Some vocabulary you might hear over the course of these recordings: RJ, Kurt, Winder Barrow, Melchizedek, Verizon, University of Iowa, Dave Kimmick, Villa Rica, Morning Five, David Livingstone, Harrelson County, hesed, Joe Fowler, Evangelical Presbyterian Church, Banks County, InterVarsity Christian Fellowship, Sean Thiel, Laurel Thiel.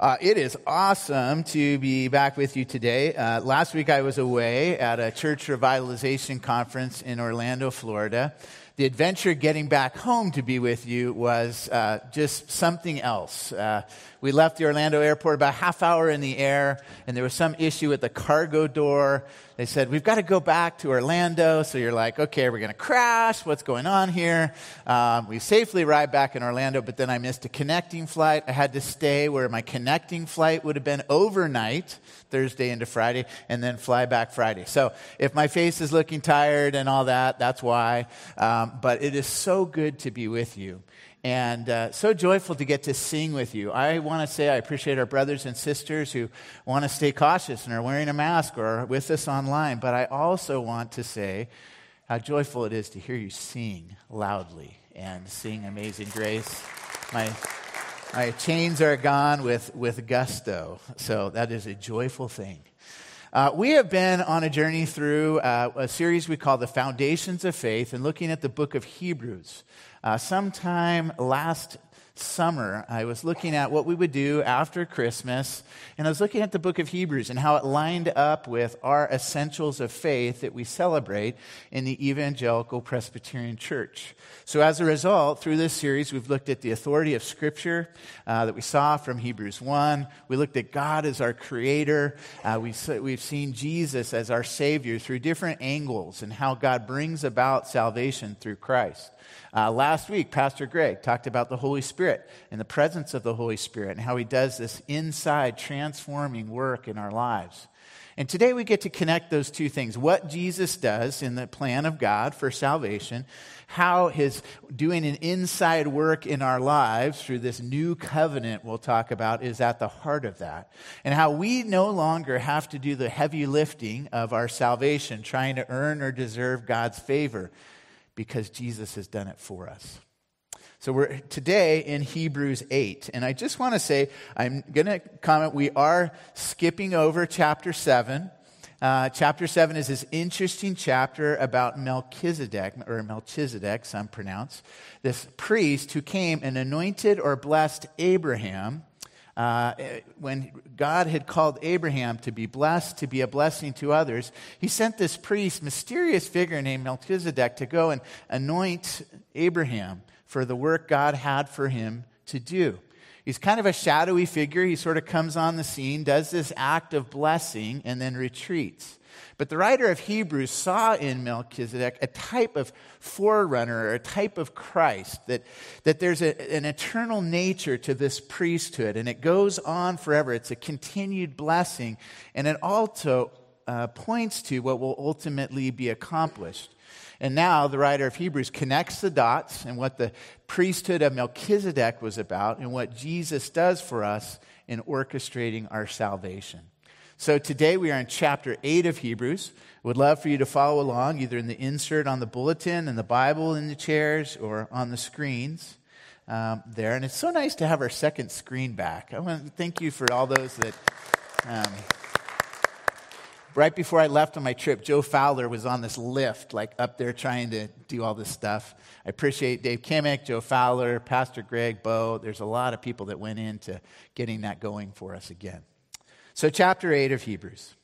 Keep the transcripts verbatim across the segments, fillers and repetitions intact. Uh, it is awesome to be back with you today. Uh, last week I was away at a church revitalization conference in Orlando, Florida. The adventure getting back home to be with you was uh, just something else. Uh, we left the Orlando airport about a half hour in the air, and there was some issue at the cargo door. They said, we've got to go back to Orlando. So you're like, okay, we're going to crash. What's going on here? Um, we safely arrived back in Orlando, but then I missed a connecting flight. I had to stay where my connecting flight would have been overnight, Thursday into Friday, and then fly back Friday. So if my face is looking tired and all that, that's why. Um, but it is so good to be with you. And uh, so joyful to get to sing with you. I want to say I appreciate our brothers and sisters who want to stay cautious and are wearing a mask or are with us online. But I also want to say how joyful it is to hear you sing loudly and sing Amazing Grace. My my chains are gone with, with gusto. So that is a joyful thing. Uh, we have been on a journey through uh, a series we call The Foundations of Faith and looking at the book of Hebrews. Uh, sometime last summer, I was looking at what we would do after Christmas, and I was looking at the book of Hebrews and how it lined up with our essentials of faith that we celebrate in the Evangelical Presbyterian Church. So as a result, through this series, we've looked at the authority of Scripture uh, that we saw from Hebrews one. We looked at God as our Creator. Uh, we've, we've seen Jesus as our Savior through different angles and how God brings about salvation through Christ. Uh, last week, Pastor Greg talked about the Holy Spirit and the presence of the Holy Spirit and how he does this inside transforming work in our lives. And today we get to connect those two things, what Jesus does in the plan of God for salvation, how his doing an inside work in our lives through this new covenant we'll talk about is at the heart of that, and how we no longer have to do the heavy lifting of our salvation, trying to earn or deserve God's favor, because Jesus has done it for us. So we're today in Hebrews eight. And I just want to say, I'm going to comment, we are skipping over chapter seven. Uh, chapter seven is this interesting chapter about Melchizedek, or Melchizedek, some pronounce, this priest who came and anointed or blessed Abraham. Uh, when God had called Abraham to be blessed, to be a blessing to others, he sent this priest, mysterious figure named Melchizedek, to go and anoint Abraham for the work God had for him to do. He's kind of a shadowy figure. He sort of comes on the scene, does this act of blessing, and then retreats. But the writer of Hebrews saw in Melchizedek a type of forerunner or a type of Christ, that, that there's a, an eternal nature to this priesthood, and it goes on forever. It's a continued blessing, and it also uh, points to what will ultimately be accomplished. And now the writer of Hebrews connects the dots and what the priesthood of Melchizedek was about and what Jesus does for us in orchestrating our salvation. So today we are in chapter eight of Hebrews. Would love for you to follow along either in the insert on the bulletin, in the Bible, in the chairs, or on the screens um, there. And it's so nice to have our second screen back. I want to thank you for all those that... Um, right before I left on my trip, Joe Fowler was on this lift, like up there trying to do all this stuff. I appreciate Dave Kimmick, Joe Fowler, Pastor Greg, Bo. There's a lot of people that went into getting that going for us again. So chapter eight of Hebrews.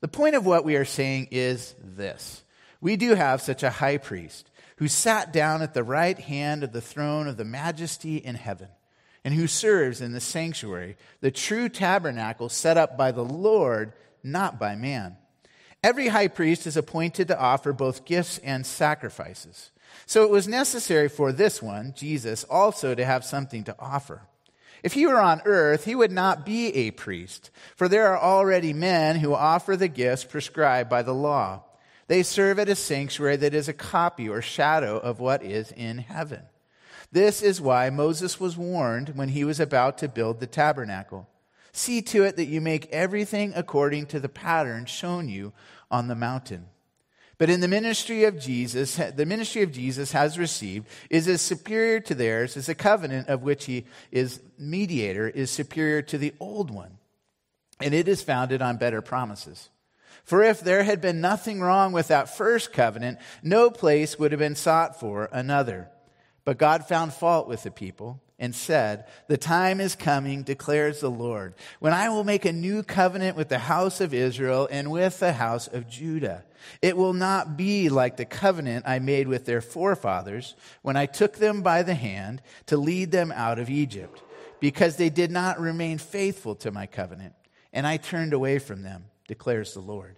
The point of what we are saying is this. We do have such a high priest who sat down at the right hand of the throne of the majesty in heaven, and who serves in the sanctuary, the true tabernacle set up by the Lord, not by man. Every high priest is appointed to offer both gifts and sacrifices. So it was necessary for this one, Jesus, also to have something to offer. If he were on earth, he would not be a priest, for there are already men who offer the gifts prescribed by the law. They serve at a sanctuary that is a copy or shadow of what is in heaven. This is why Moses was warned when he was about to build the tabernacle. See to it that you make everything according to the pattern shown you on the mountain. But in the ministry of Jesus, the ministry of Jesus has received is as superior to theirs as the covenant of which he is mediator is superior to the old one. And it is founded on better promises. For if there had been nothing wrong with that first covenant, no place would have been sought for another. But God found fault with the people, and said, "The time is coming, declares the Lord, when I will make a new covenant with the house of Israel and with the house of Judah. It will not be like the covenant I made with their forefathers when I took them by the hand to lead them out of Egypt, because they did not remain faithful to my covenant, and I turned away from them, declares the Lord.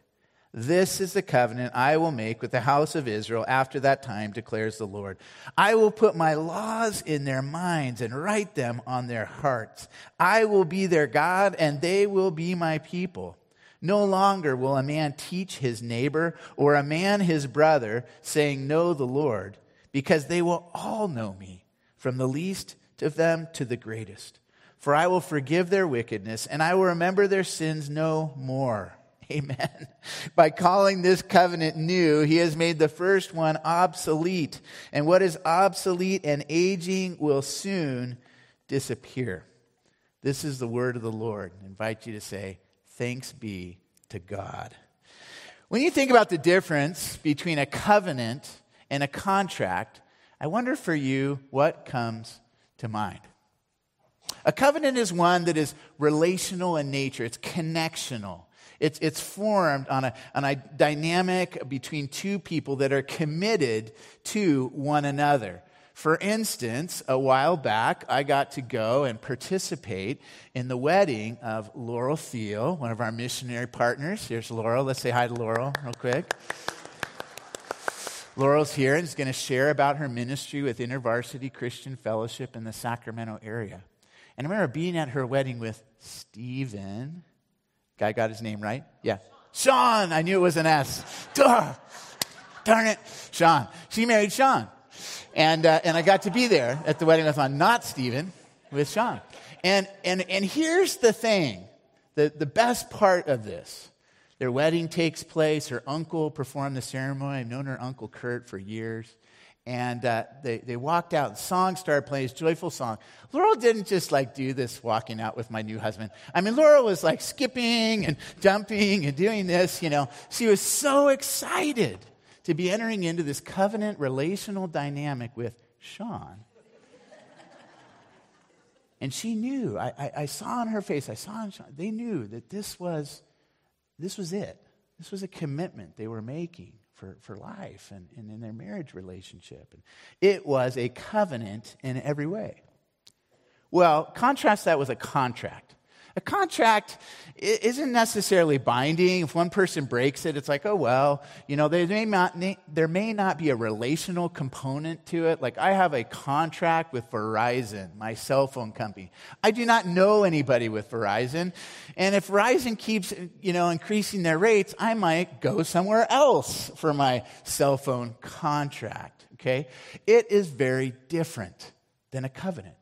This is the covenant I will make with the house of Israel after that time, declares the Lord. I will put my laws in their minds and write them on their hearts. I will be their God, and they will be my people. No longer will a man teach his neighbor or a man his brother, saying, 'Know the Lord,' because they will all know me, from the least of them to the greatest. For I will forgive their wickedness, and I will remember their sins no more." Amen. By calling this covenant new, he has made the first one obsolete. And what is obsolete and aging will soon disappear. This is the word of the Lord. I invite you to say, thanks be to God. When you think about the difference between a covenant and a contract, I wonder for you what comes to mind. A covenant is one that is relational in nature. It's connectional. It's, it's formed on a, on a dynamic between two people that are committed to one another. For instance, a while back, I got to go and participate in the wedding of Laurel Thiel, one of our missionary partners. Here's Laurel. Let's say hi to Laurel real quick. Laurel's here and is going to share about her ministry with InterVarsity Christian Fellowship in the Sacramento area. And I remember being at her wedding with Stephen. Guy got his name right? Yeah. Sean. Sean. I knew it was an S. Duh. Darn it. Sean. She married Sean. And uh, and I got to be there at the wedding with him, not Stephen, with Sean. And and and here's the thing, the, the best part of this. Their wedding takes place. Her uncle performed the ceremony. I've known her uncle, Kurt, for years. And uh, they, they walked out, and song started playing, this joyful song. Laurel didn't just like do this walking out with my new husband. I mean, Laurel was like skipping and jumping and doing this, you know. She was so excited to be entering into this covenant relational dynamic with Sean. And she knew, I, I, I saw on her face, I saw on Sean, they knew that this was, this was it. This was a commitment they were making. For, for life and, and in their marriage relationship. And it was a covenant in every way. Well, contrast that with a contract. A contract isn't necessarily binding. If one person breaks it, it's like, oh, well, you know, there may not, there may not be a relational component to it. Like, I have a contract with Verizon, my cell phone company. I do not know anybody with Verizon. And if Verizon keeps, you know, increasing their rates, I might go somewhere else for my cell phone contract, okay? It is very different than a covenant.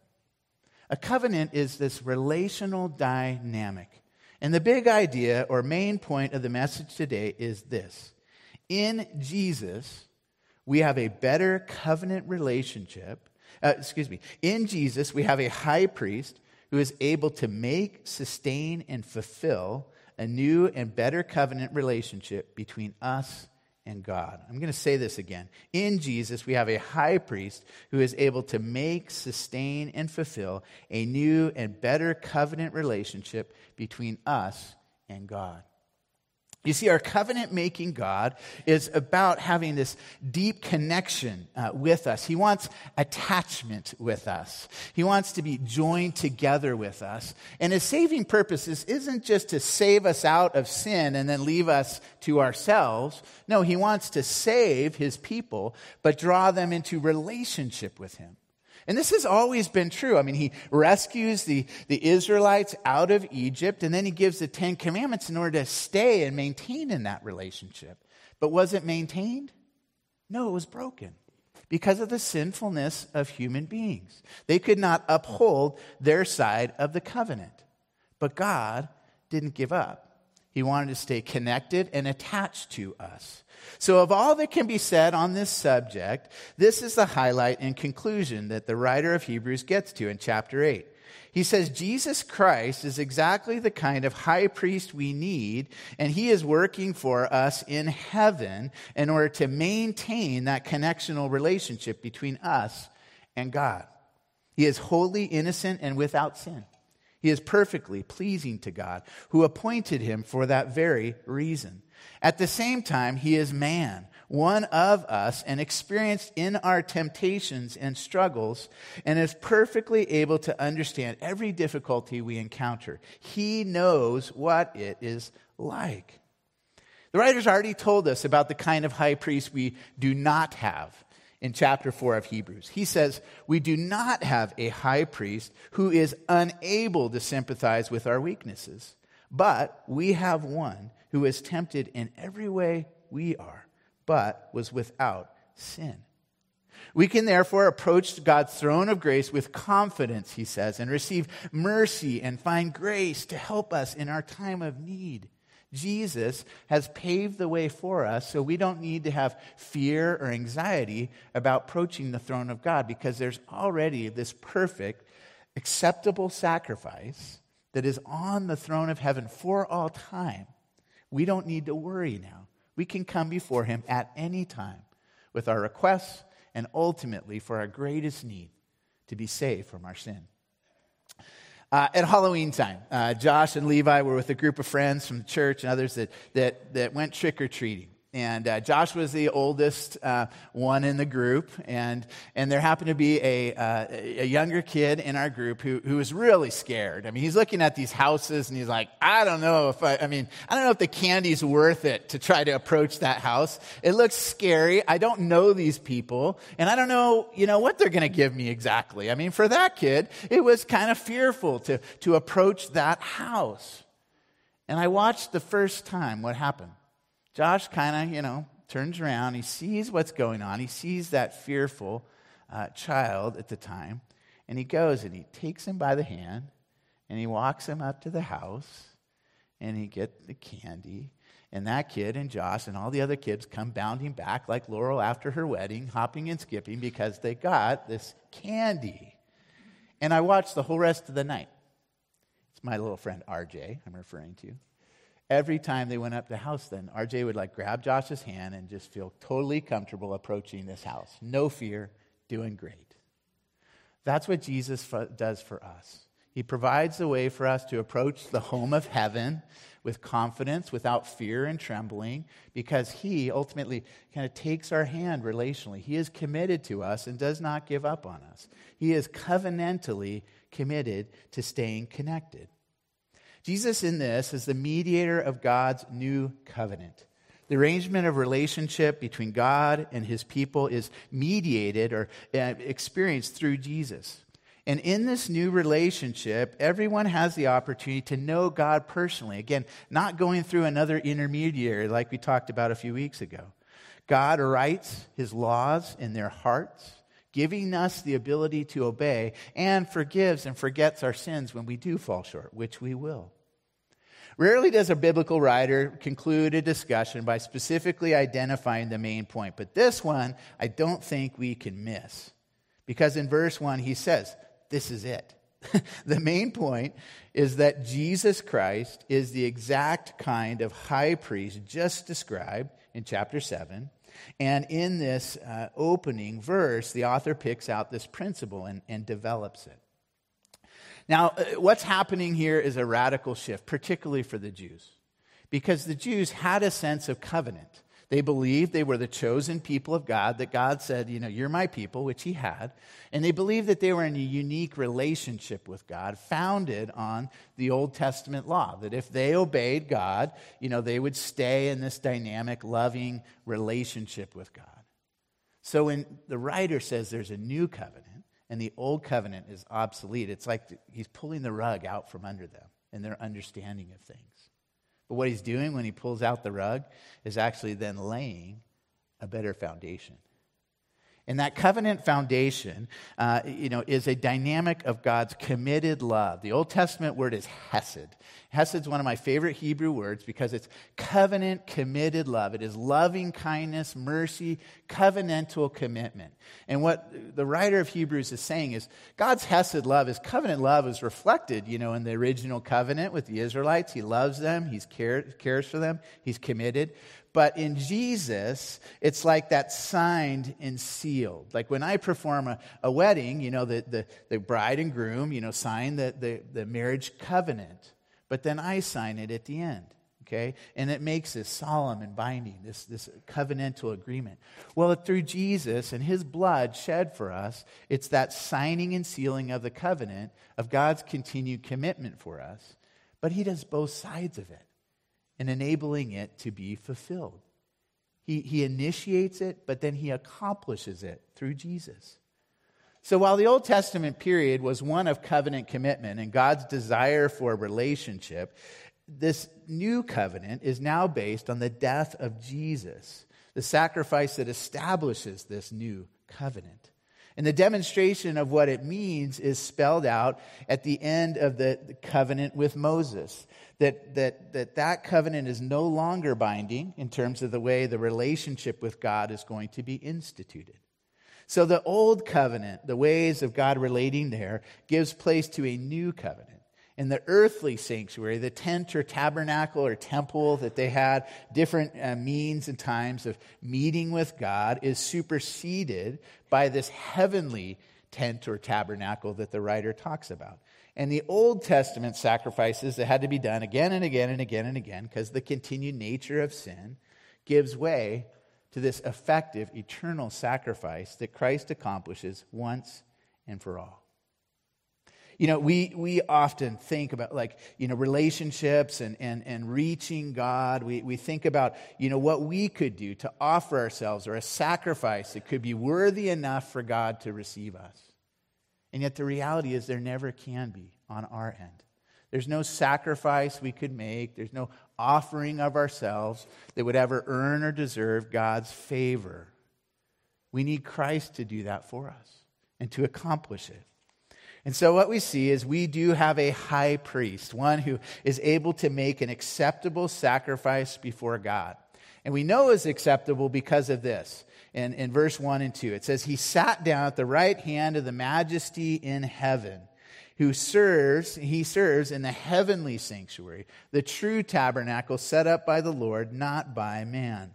A covenant is this relational dynamic. And the big idea or main point of the message today is this. In Jesus, we have a better covenant relationship. Uh, excuse me. In Jesus, we have a high priest who is able to make, sustain, and fulfill a new and better covenant relationship between us and God. I'm going to say this again. In Jesus, we have a high priest who is able to make, sustain, and fulfill a new and better covenant relationship between us and God. You see, our covenant-making God is about having this deep connection uh, with us. He wants attachment with us. He wants to be joined together with us. And his saving purposes isn't just to save us out of sin and then leave us to ourselves. No, he wants to save his people, but draw them into relationship with him. And this has always been true. I mean, he rescues the, the Israelites out of Egypt, and then he gives the Ten Commandments in order to stay and maintain in that relationship. But was it maintained? No, it was broken because of the sinfulness of human beings. They could not uphold their side of the covenant. But God didn't give up. He wanted to stay connected and attached to us. So of all that can be said on this subject, this is the highlight and conclusion that the writer of Hebrews gets to in chapter eight. He says, Jesus Christ is exactly the kind of high priest we need, and he is working for us in heaven in order to maintain that connectional relationship between us and God. He is wholly innocent and without sin. He is perfectly pleasing to God, who appointed him for that very reason. At the same time, he is man, one of us, and experienced in our temptations and struggles, and is perfectly able to understand every difficulty we encounter. He knows what it is like. The writer's already told us about the kind of high priest we do not have in chapter four of Hebrews. He says, we do not have a high priest who is unable to sympathize with our weaknesses, but we have one who is tempted in every way we are, but was without sin. We can therefore approach God's throne of grace with confidence, he says, and receive mercy and find grace to help us in our time of need. Jesus has paved the way for us, so we don't need to have fear or anxiety about approaching the throne of God, because there's already this perfect, acceptable sacrifice that is on the throne of heaven for all time. We don't need to worry now. We can come before him at any time with our requests and ultimately for our greatest need, to be saved from our sin. Uh, at Halloween time, uh, Josh and Levi were with a group of friends from the church and others that that, that went trick-or-treating. And uh, Josh was the oldest uh, one in the group, and and there happened to be a uh, a younger kid in our group who who was really scared. I mean, he's looking at these houses and he's like, I don't know if I, I mean, I don't know if the candy's worth it to try to approach that house. It looks scary. I don't know these people, and I don't know, you know, what they're going to give me exactly. I mean, for that kid, it was kind of fearful to to approach that house. And I watched the first time what happened. Josh kind of, you know, turns around. He sees what's going on. He sees that fearful uh, child at the time. And he goes and he takes him by the hand and he walks him up to the house and he gets the candy. And that kid and Josh and all the other kids come bounding back like Laurel after her wedding, hopping and skipping because they got this candy. And I watched the whole rest of the night. It's my little friend R J I'm referring to. Every time they went up the house then, R J would like grab Josh's hand and just feel totally comfortable approaching this house. No fear, doing great. That's what Jesus does for us. He provides a way for us to approach the home of heaven with confidence, without fear and trembling, because he ultimately kind of takes our hand relationally. He is committed to us and does not give up on us. He is covenantally committed to staying connected. Jesus in this is the mediator of God's new covenant. The arrangement of relationship between God and his people is mediated or experienced through Jesus. And in this new relationship, everyone has the opportunity to know God personally. Again, not going through another intermediary like we talked about a few weeks ago. God writes his laws in their hearts, giving us the ability to obey, and forgives and forgets our sins when we do fall short, which we will. Rarely does a biblical writer conclude a discussion by specifically identifying the main point, but this one I don't think we can miss. Because in verse one he says, this is it. The main point is that Jesus Christ is the exact kind of high priest just described in chapter seven. And in this uh, opening verse, the author picks out this principle and, and develops it. Now, what's happening here is a radical shift, particularly for the Jews, because the Jews had a sense of covenant. They believed they were the chosen people of God, that God said, you know, you're my people, which he had. And they believed that they were in a unique relationship with God, founded on the Old Testament law, that if they obeyed God, you know, they would stay in this dynamic, loving relationship with God. So when the writer says there's a new covenant, and the old covenant is obsolete, it's like he's pulling the rug out from under them and their understanding of things. But what he's doing when he pulls out the rug is actually then laying a better foundation. And that covenant foundation, uh, you know, is a dynamic of God's committed love. The Old Testament word is hesed. Hesed is one of my favorite Hebrew words because it's covenant committed love. It is loving kindness, mercy, covenantal commitment. And what the writer of Hebrews is saying is God's hesed love, his covenant love, is reflected, you know, in the original covenant with the Israelites. He loves them. He care, cares for them. He's committed. But in Jesus, it's like that signed and sealed. Like when I perform a, a wedding, you know, the, the, the bride and groom, you know, sign the, the, the marriage covenant. But then I sign it at the end, okay? And it makes this solemn and binding, this, this covenantal agreement. Well, through Jesus and his blood shed for us, it's that signing and sealing of the covenant of God's continued commitment for us. But he does both sides of it and enabling it to be fulfilled. He, he initiates it, but then he accomplishes it through Jesus. So while the Old Testament period was one of covenant commitment and God's desire for a relationship, this new covenant is now based on the death of Jesus, the sacrifice that establishes this new covenant. And the demonstration of what it means is spelled out at the end of the covenant with Moses. That that that that covenant is no longer binding in terms of the way the relationship with God is going to be instituted. So the old covenant, the ways of God relating there, gives place to a new covenant. In the earthly sanctuary, the tent or tabernacle or temple that they had, different uh, means and times of meeting with God, is superseded by this heavenly tent or tabernacle that the writer talks about. And the Old Testament sacrifices that had to be done again and again and again and again, because the continued nature of sin gives way to this effective eternal sacrifice that Christ accomplishes once and for all. You know, we we often think about, like, you know, relationships and and and reaching God. We we think about, you know, what we could do to offer ourselves or a sacrifice that could be worthy enough for God to receive us. And yet the reality is there never can be on our end. There's no sacrifice we could make. There's no offering of ourselves that would ever earn or deserve God's favor. We need Christ to do that for us and to accomplish it. And so what we see is we do have a high priest, one who is able to make an acceptable sacrifice before God. And we know is acceptable because of this. And in verse one and two, it says, "He sat down at the right hand of the majesty in heaven, who serves, he serves in the heavenly sanctuary, the true tabernacle set up by the Lord, not by man."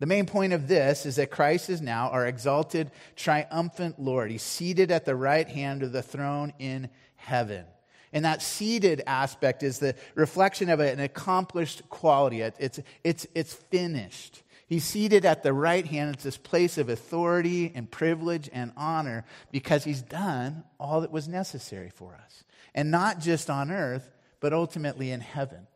The main point of this is that Christ is now our exalted, triumphant Lord. He's seated at the right hand of the throne in heaven. And that seated aspect is the reflection of an accomplished quality. It's, it's, it's finished. He's seated at the right hand. It's this place of authority and privilege and honor because he's done all that was necessary for us. And not just on earth, but ultimately in heaven.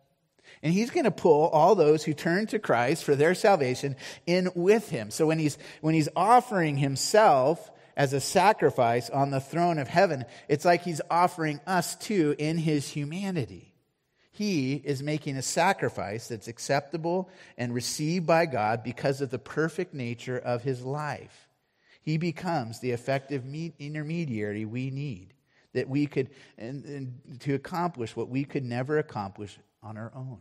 And he's going to pull all those who turn to Christ for their salvation in with him. So when he's when he's offering himself as a sacrifice on the throne of heaven, it's like he's offering us too in his humanity. He is making a sacrifice that's acceptable and received by God because of the perfect nature of his life. He becomes the effective intermediary we need that we could and, and to accomplish what we could never accomplish on our own.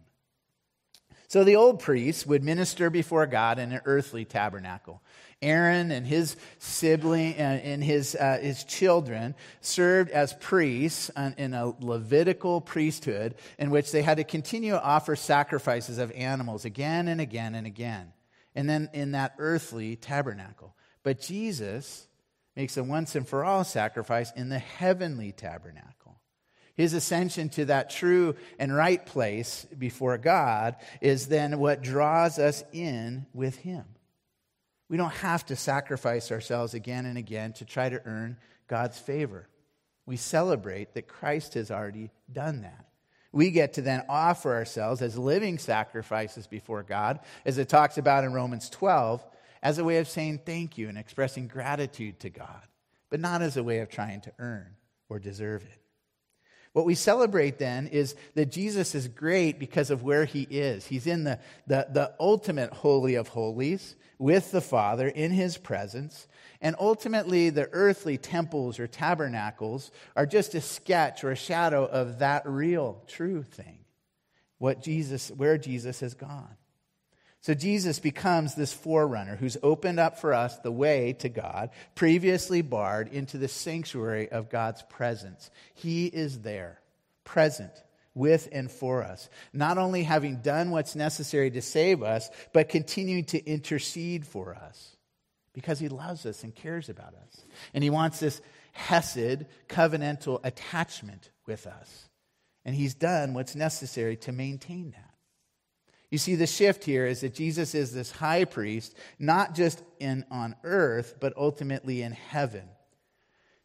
So the old priests would minister before God in an earthly tabernacle. Aaron and his sibling and his uh, his children served as priests in a Levitical priesthood in which they had to continue to offer sacrifices of animals again and again and again. And then in that earthly tabernacle. But Jesus makes a once and for all sacrifice in the heavenly tabernacle. His ascension to that true and right place before God is then what draws us in with him. We don't have to sacrifice ourselves again and again to try to earn God's favor. We celebrate that Christ has already done that. We get to then offer ourselves as living sacrifices before God, as it talks about in Romans twelve, as a way of saying thank you and expressing gratitude to God, but not as a way of trying to earn or deserve it. What we celebrate then is that Jesus is great because of where he is. He's in the, the, the ultimate holy of holies with the Father in his presence. And ultimately, the earthly temples or tabernacles are just a sketch or a shadow of that real, true thing, what Jesus, where Jesus has gone. So Jesus becomes this forerunner who's opened up for us the way to God, previously barred into the sanctuary of God's presence. He is there, present, with and for us, not only having done what's necessary to save us, but continuing to intercede for us because he loves us and cares about us. And he wants this hesed, covenantal attachment with us. And he's done what's necessary to maintain that. You see, the shift here is that Jesus is this high priest, not just in on earth, but ultimately in heaven.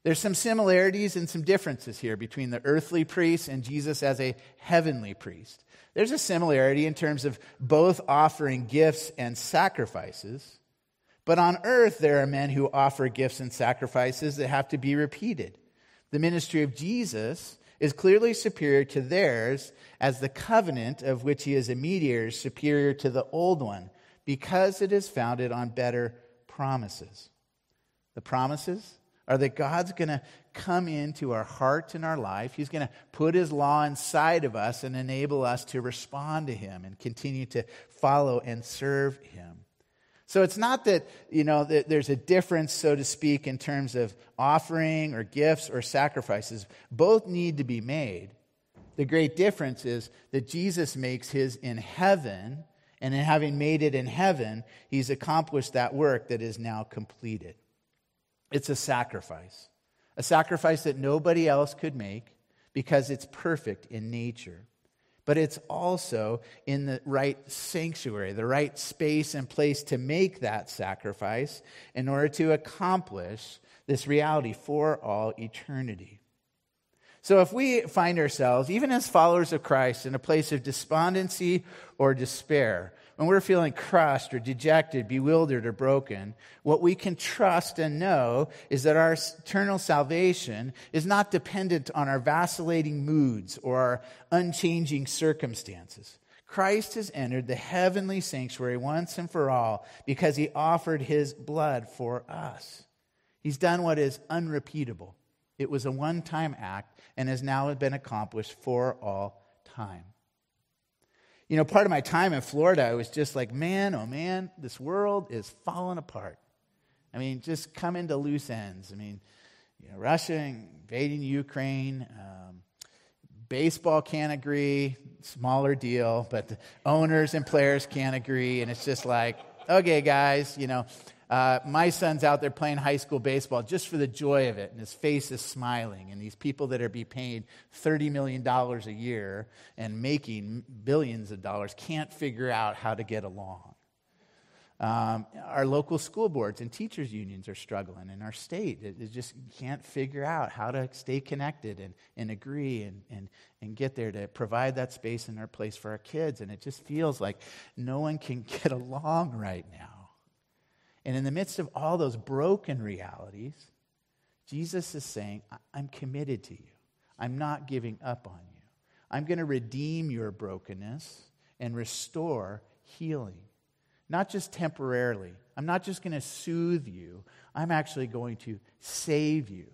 There's some similarities and some differences here between the earthly priest and Jesus as a heavenly priest. There's a similarity in terms of both offering gifts and sacrifices, but on earth there are men who offer gifts and sacrifices that have to be repeated. The ministry of Jesus is clearly superior to theirs, as the covenant of which he is a mediator is superior to the old one, because it is founded on better promises. The promises are that God's going to come into our heart and our life. He's going to put his law inside of us and enable us to respond to him and continue to follow and serve him. So it's not that, you know, that there's a difference, so to speak, in terms of offering or gifts or sacrifices. Both need to be made. The great difference is that Jesus makes his in heaven, and in having made it in heaven, he's accomplished that work that is now completed. It's a sacrifice, a sacrifice that nobody else could make because it's perfect in nature. But it's also in the right sanctuary, the right space and place to make that sacrifice in order to accomplish this reality for all eternity. So if we find ourselves, even as followers of Christ, in a place of despondency or despair, when we're feeling crushed or dejected, bewildered or broken, what we can trust and know is that our eternal salvation is not dependent on our vacillating moods or our unchanging circumstances. Christ has entered the heavenly sanctuary once and for all because he offered his blood for us. He's done what is unrepeatable. It was a one-time act and has now been accomplished for all time. You know, part of my time in Florida, I was just like, man, oh man, this world is falling apart. I mean, just coming to loose ends. I mean, you know, Russia invading Ukraine, um, baseball can't agree, smaller deal, but the owners and players can't agree, and it's just like, okay, guys, you know, uh, my son's out there playing high school baseball just for the joy of it, and his face is smiling, and these people that are being paid thirty million dollars a year and making billions of dollars can't figure out how to get along. Um, our local school boards and teachers' unions are struggling, and our state it, it just can't figure out how to stay connected and, and agree and, and, and get there to provide that space and our place for our kids, and it just feels like no one can get along right now. And in the midst of all those broken realities, Jesus is saying, I'm committed to you. I'm not giving up on you. I'm going to redeem your brokenness and restore healing. Not just temporarily. I'm not just going to soothe you. I'm actually going to save you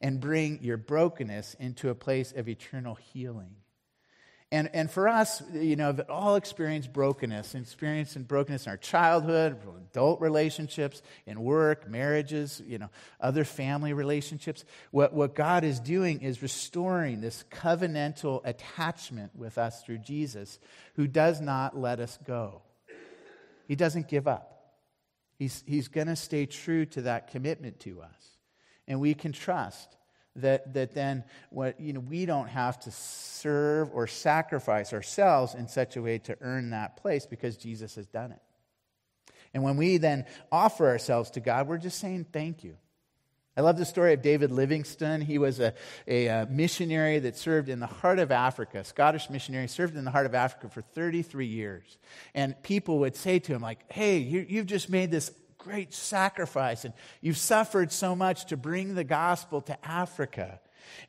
and bring your brokenness into a place of eternal healing. And and for us, you know, we've all experienced brokenness, experiencing brokenness in our childhood, adult relationships, in work, marriages, you know, other family relationships. What what God is doing is restoring this covenantal attachment with us through Jesus, who does not let us go. He doesn't give up. He's, he's going to stay true to that commitment to us. And we can trust that that then what you know we don't have to serve or sacrifice ourselves in such a way to earn that place because Jesus has done it. And when we then offer ourselves to God, we're just saying thank you. I love the story of David Livingstone. He was a, a, a missionary that served in the heart of Africa, Scottish missionary, served in the heart of Africa for thirty-three years. And people would say to him, like, hey, you, you've just made this great sacrifice, and you've suffered so much to bring the gospel to Africa.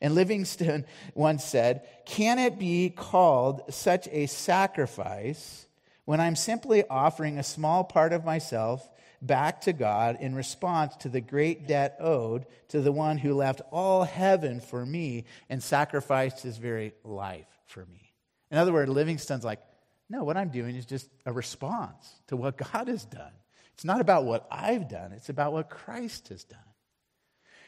And Livingstone once said, can it be called such a sacrifice when I'm simply offering a small part of myself back to God in response to the great debt owed to the one who left all heaven for me and sacrificed his very life for me? In other words, Livingstone's like, no, what I'm doing is just a response to what God has done. It's not about what I've done. It's about what Christ has done.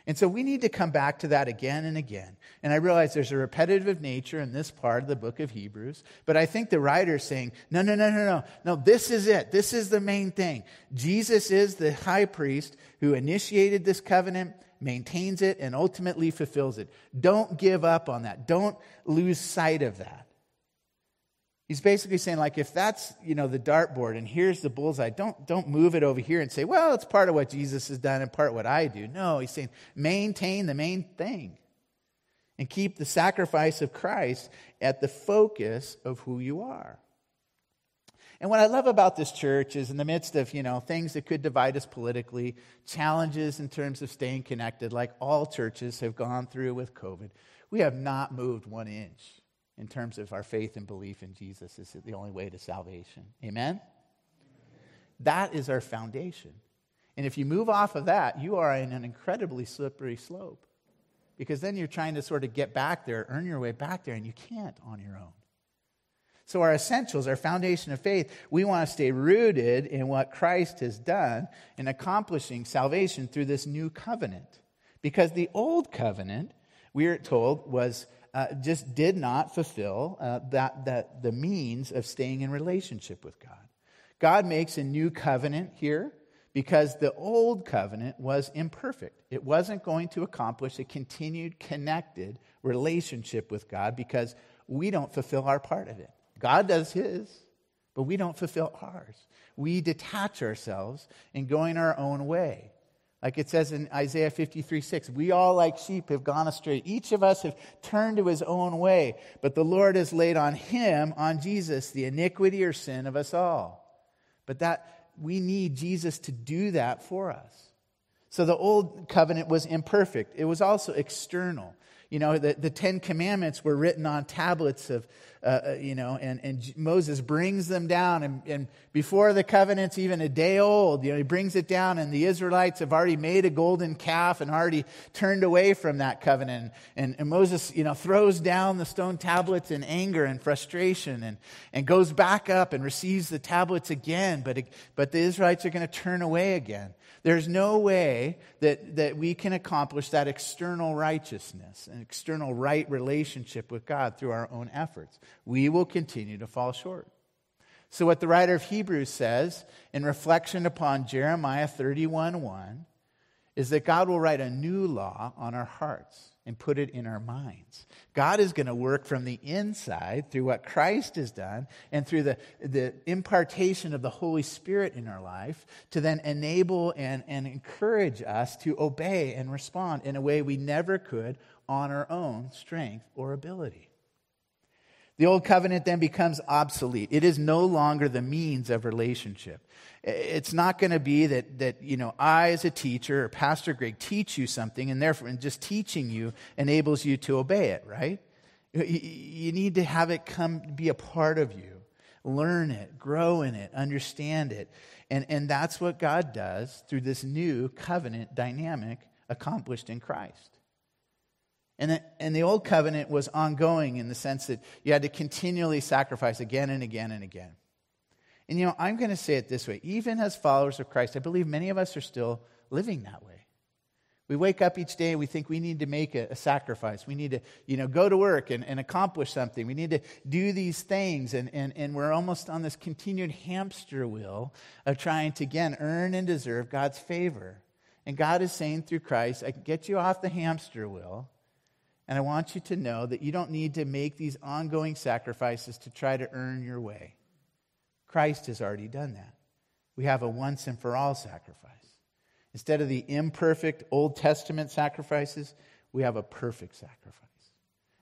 And so we need to come back to that again and again. And I realize there's a repetitive nature in this part of the book of Hebrews, but I think the writer is saying, no, no, no, no, no, no, this is it. This is the main thing. Jesus is the high priest who initiated this covenant, maintains it, and ultimately fulfills it. Don't give up on that. Don't lose sight of that. He's basically saying, like, if that's, you know, the dartboard and here's the bullseye, don't, don't move it over here and say, well, it's part of what Jesus has done and part of what I do. No, he's saying maintain the main thing and keep the sacrifice of Christ at the focus of who you are. And what I love about this church is in the midst of, you know, things that could divide us politically, challenges in terms of staying connected, like all churches have gone through with COVID, we have not moved one inch in terms of our faith and belief in Jesus is the only way to salvation. Amen? Amen? That is our foundation. And if you move off of that, you are in an incredibly slippery slope, because then you're trying to sort of get back there, earn your way back there, and you can't on your own. So our essentials, our foundation of faith, we want to stay rooted in what Christ has done in accomplishing salvation through this new covenant. Because the old covenant, we are told, was uh, just did not fulfill uh, that, that the means of staying in relationship with God. God makes a new covenant here because the old covenant was imperfect. It wasn't going to accomplish a continued connected relationship with God because we don't fulfill our part of it. God does his, but we don't fulfill ours. We detach ourselves and go in our own way. Like it says in Isaiah fifty-three six, we all like sheep have gone astray. Each of us have turned to his own way, but the Lord has laid on him, on Jesus, the iniquity or sin of us all. But that we need Jesus to do that for us. So the old covenant was imperfect. It was also external. You know, the, the Ten Commandments were written on tablets of, uh, you know, and, and Moses brings them down. And, and before the covenant's even a day old, you know, he brings it down. And the Israelites have already made a golden calf and already turned away from that covenant. And, and Moses, you know, throws down the stone tablets in anger and frustration and, and goes back up and receives the tablets again. But, but the Israelites are going to turn away again. There's no way that, that we can accomplish that external righteousness, an external right relationship with God through our own efforts. We will continue to fall short. So what the writer of Hebrews says in reflection upon Jeremiah thirty-one one is that God will write a new law on our hearts and put it in our minds. God is going to work from the inside through what Christ has done and through the, the impartation of the Holy Spirit in our life to then enable and, and encourage us to obey and respond in a way we never could on our own strength or ability. The old covenant then becomes obsolete. It is no longer the means of relationship. It's not going to be that, that you know, I as a teacher or Pastor Greg teach you something, and therefore and just teaching you enables you to obey it, right? You need to have it come be a part of you. Learn it, grow in it, understand it. And, and that's what God does through this new covenant dynamic accomplished in Christ. And the, and the old covenant was ongoing in the sense that you had to continually sacrifice again and again and again. And, you know, I'm going to say it this way. Even as followers of Christ, I believe many of us are still living that way. We wake up each day and we think we need to make a, a sacrifice. We need to, you know, go to work and, and accomplish something. We need to do these things. And, and, and we're almost on this continued hamster wheel of trying to, again, earn and deserve God's favor. And God is saying through Christ, I can get you off the hamster wheel. And I want you to know that you don't need to make these ongoing sacrifices to try to earn your way. Christ has already done that. We have a once and for all sacrifice. Instead of the imperfect Old Testament sacrifices, we have a perfect sacrifice.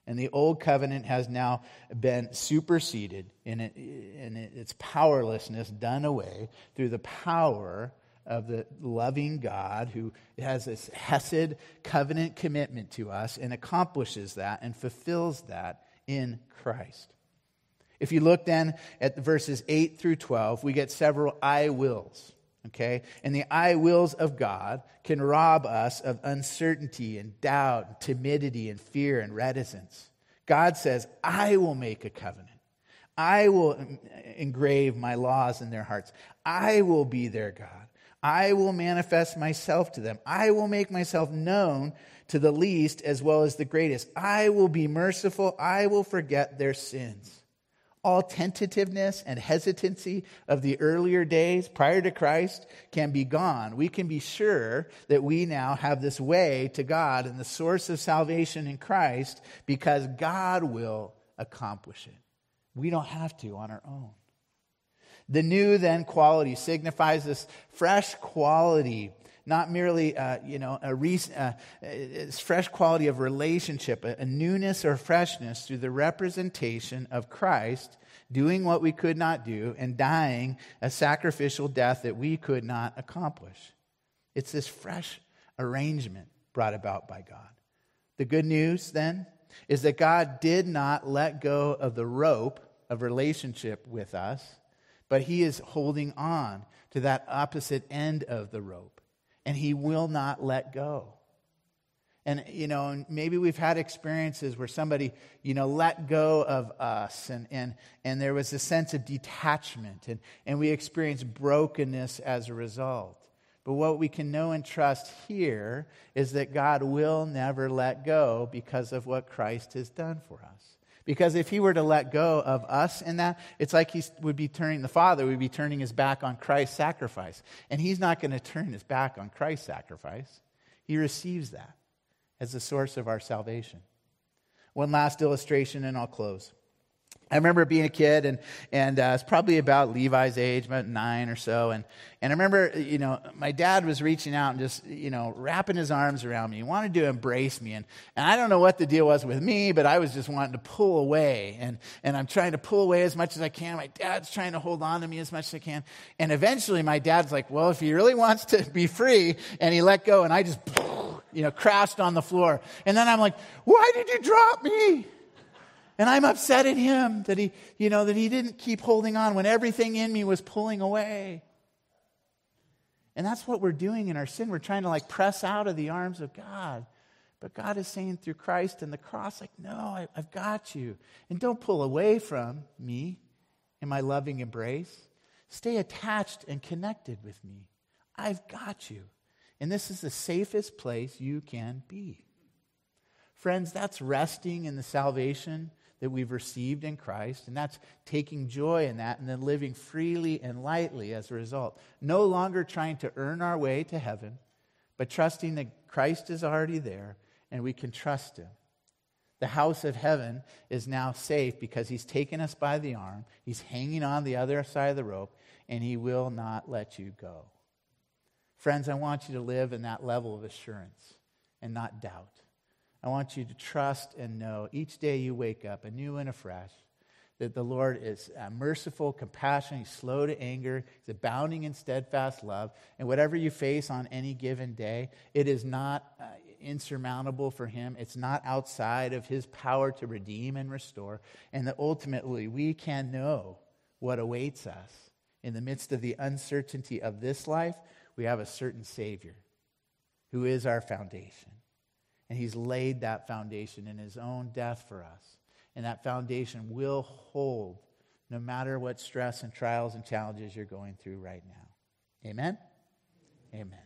And the old covenant has now been superseded in its powerlessness, done away through the power of the loving God who has this hesed covenant commitment to us and accomplishes that and fulfills that in Christ. If you look then at the verses eight through twelve, we get several I wills, okay? And the I wills of God can rob us of uncertainty and doubt, and timidity and fear and reticence. God says, I will make a covenant. I will engrave my laws in their hearts. I will be their God. I will manifest myself to them. I will make myself known to the least as well as the greatest. I will be merciful. I will forget their sins. All tentativeness and hesitancy of the earlier days prior to Christ can be gone. We can be sure that we now have this way to God and the source of salvation in Christ because God will accomplish it. We don't have to on our own. The new then quality signifies this fresh quality, not merely uh, you know a recent, uh, fresh quality of relationship, a, a newness or freshness through the representation of Christ doing what we could not do and dying a sacrificial death that we could not accomplish. It's this fresh arrangement brought about by God. The good news then is that God did not let go of the rope of relationship with us, but he is holding on to that opposite end of the rope. And he will not let go. And, you know, maybe we've had experiences where somebody, you know, let go of us. And and, and there was a sense of detachment. And, and we experienced brokenness as a result. But what we can know and trust here is that God will never let go because of what Christ has done for us. Because if he were to let go of us in that, it's like he would be turning, the Father would be turning his back on Christ's sacrifice. And he's not going to turn his back on Christ's sacrifice. He receives that as the source of our salvation. One last illustration and I'll close. I remember being a kid, and and uh, it's probably about Levi's age, about nine or so, and and I remember, you know, my dad was reaching out and just, you know, wrapping his arms around me. He wanted to embrace me, and, and I don't know what the deal was with me, but I was just wanting to pull away, and and I'm trying to pull away as much as I can. My dad's trying to hold on to me as much as I can, and eventually my dad's like, well, if he really wants to be free, and he let go, and I just, you know, crashed on the floor, and then I'm like, why did you drop me? And I'm upset at him that he, you know, that he didn't keep holding on when everything in me was pulling away. And that's what we're doing in our sin. We're trying to like press out of the arms of God. But God is saying through Christ and the cross, like, no, I, I've got you. And don't pull away from me in my loving embrace. Stay attached and connected with me. I've got you. And this is the safest place you can be. Friends, that's resting in the salvation that we've received in Christ, and that's taking joy in that and then living freely and lightly as a result. No longer trying to earn our way to heaven, but trusting that Christ is already there and we can trust him. The house of heaven is now safe because he's taken us by the arm, he's hanging on the other side of the rope, and he will not let you go. Friends, I want you to live in that level of assurance and not doubt. I want you to trust and know each day you wake up anew and afresh that the Lord is merciful, compassionate, slow to anger, he's abounding in steadfast love. And whatever you face on any given day, it is not uh, insurmountable for him. It's not outside of his power to redeem and restore. And that ultimately we can know what awaits us. In the midst of the uncertainty of this life, we have a certain Savior who is our foundation. And he's laid that foundation in his own death for us. And that foundation will hold no matter what stress and trials and challenges you're going through right now. Amen? Amen.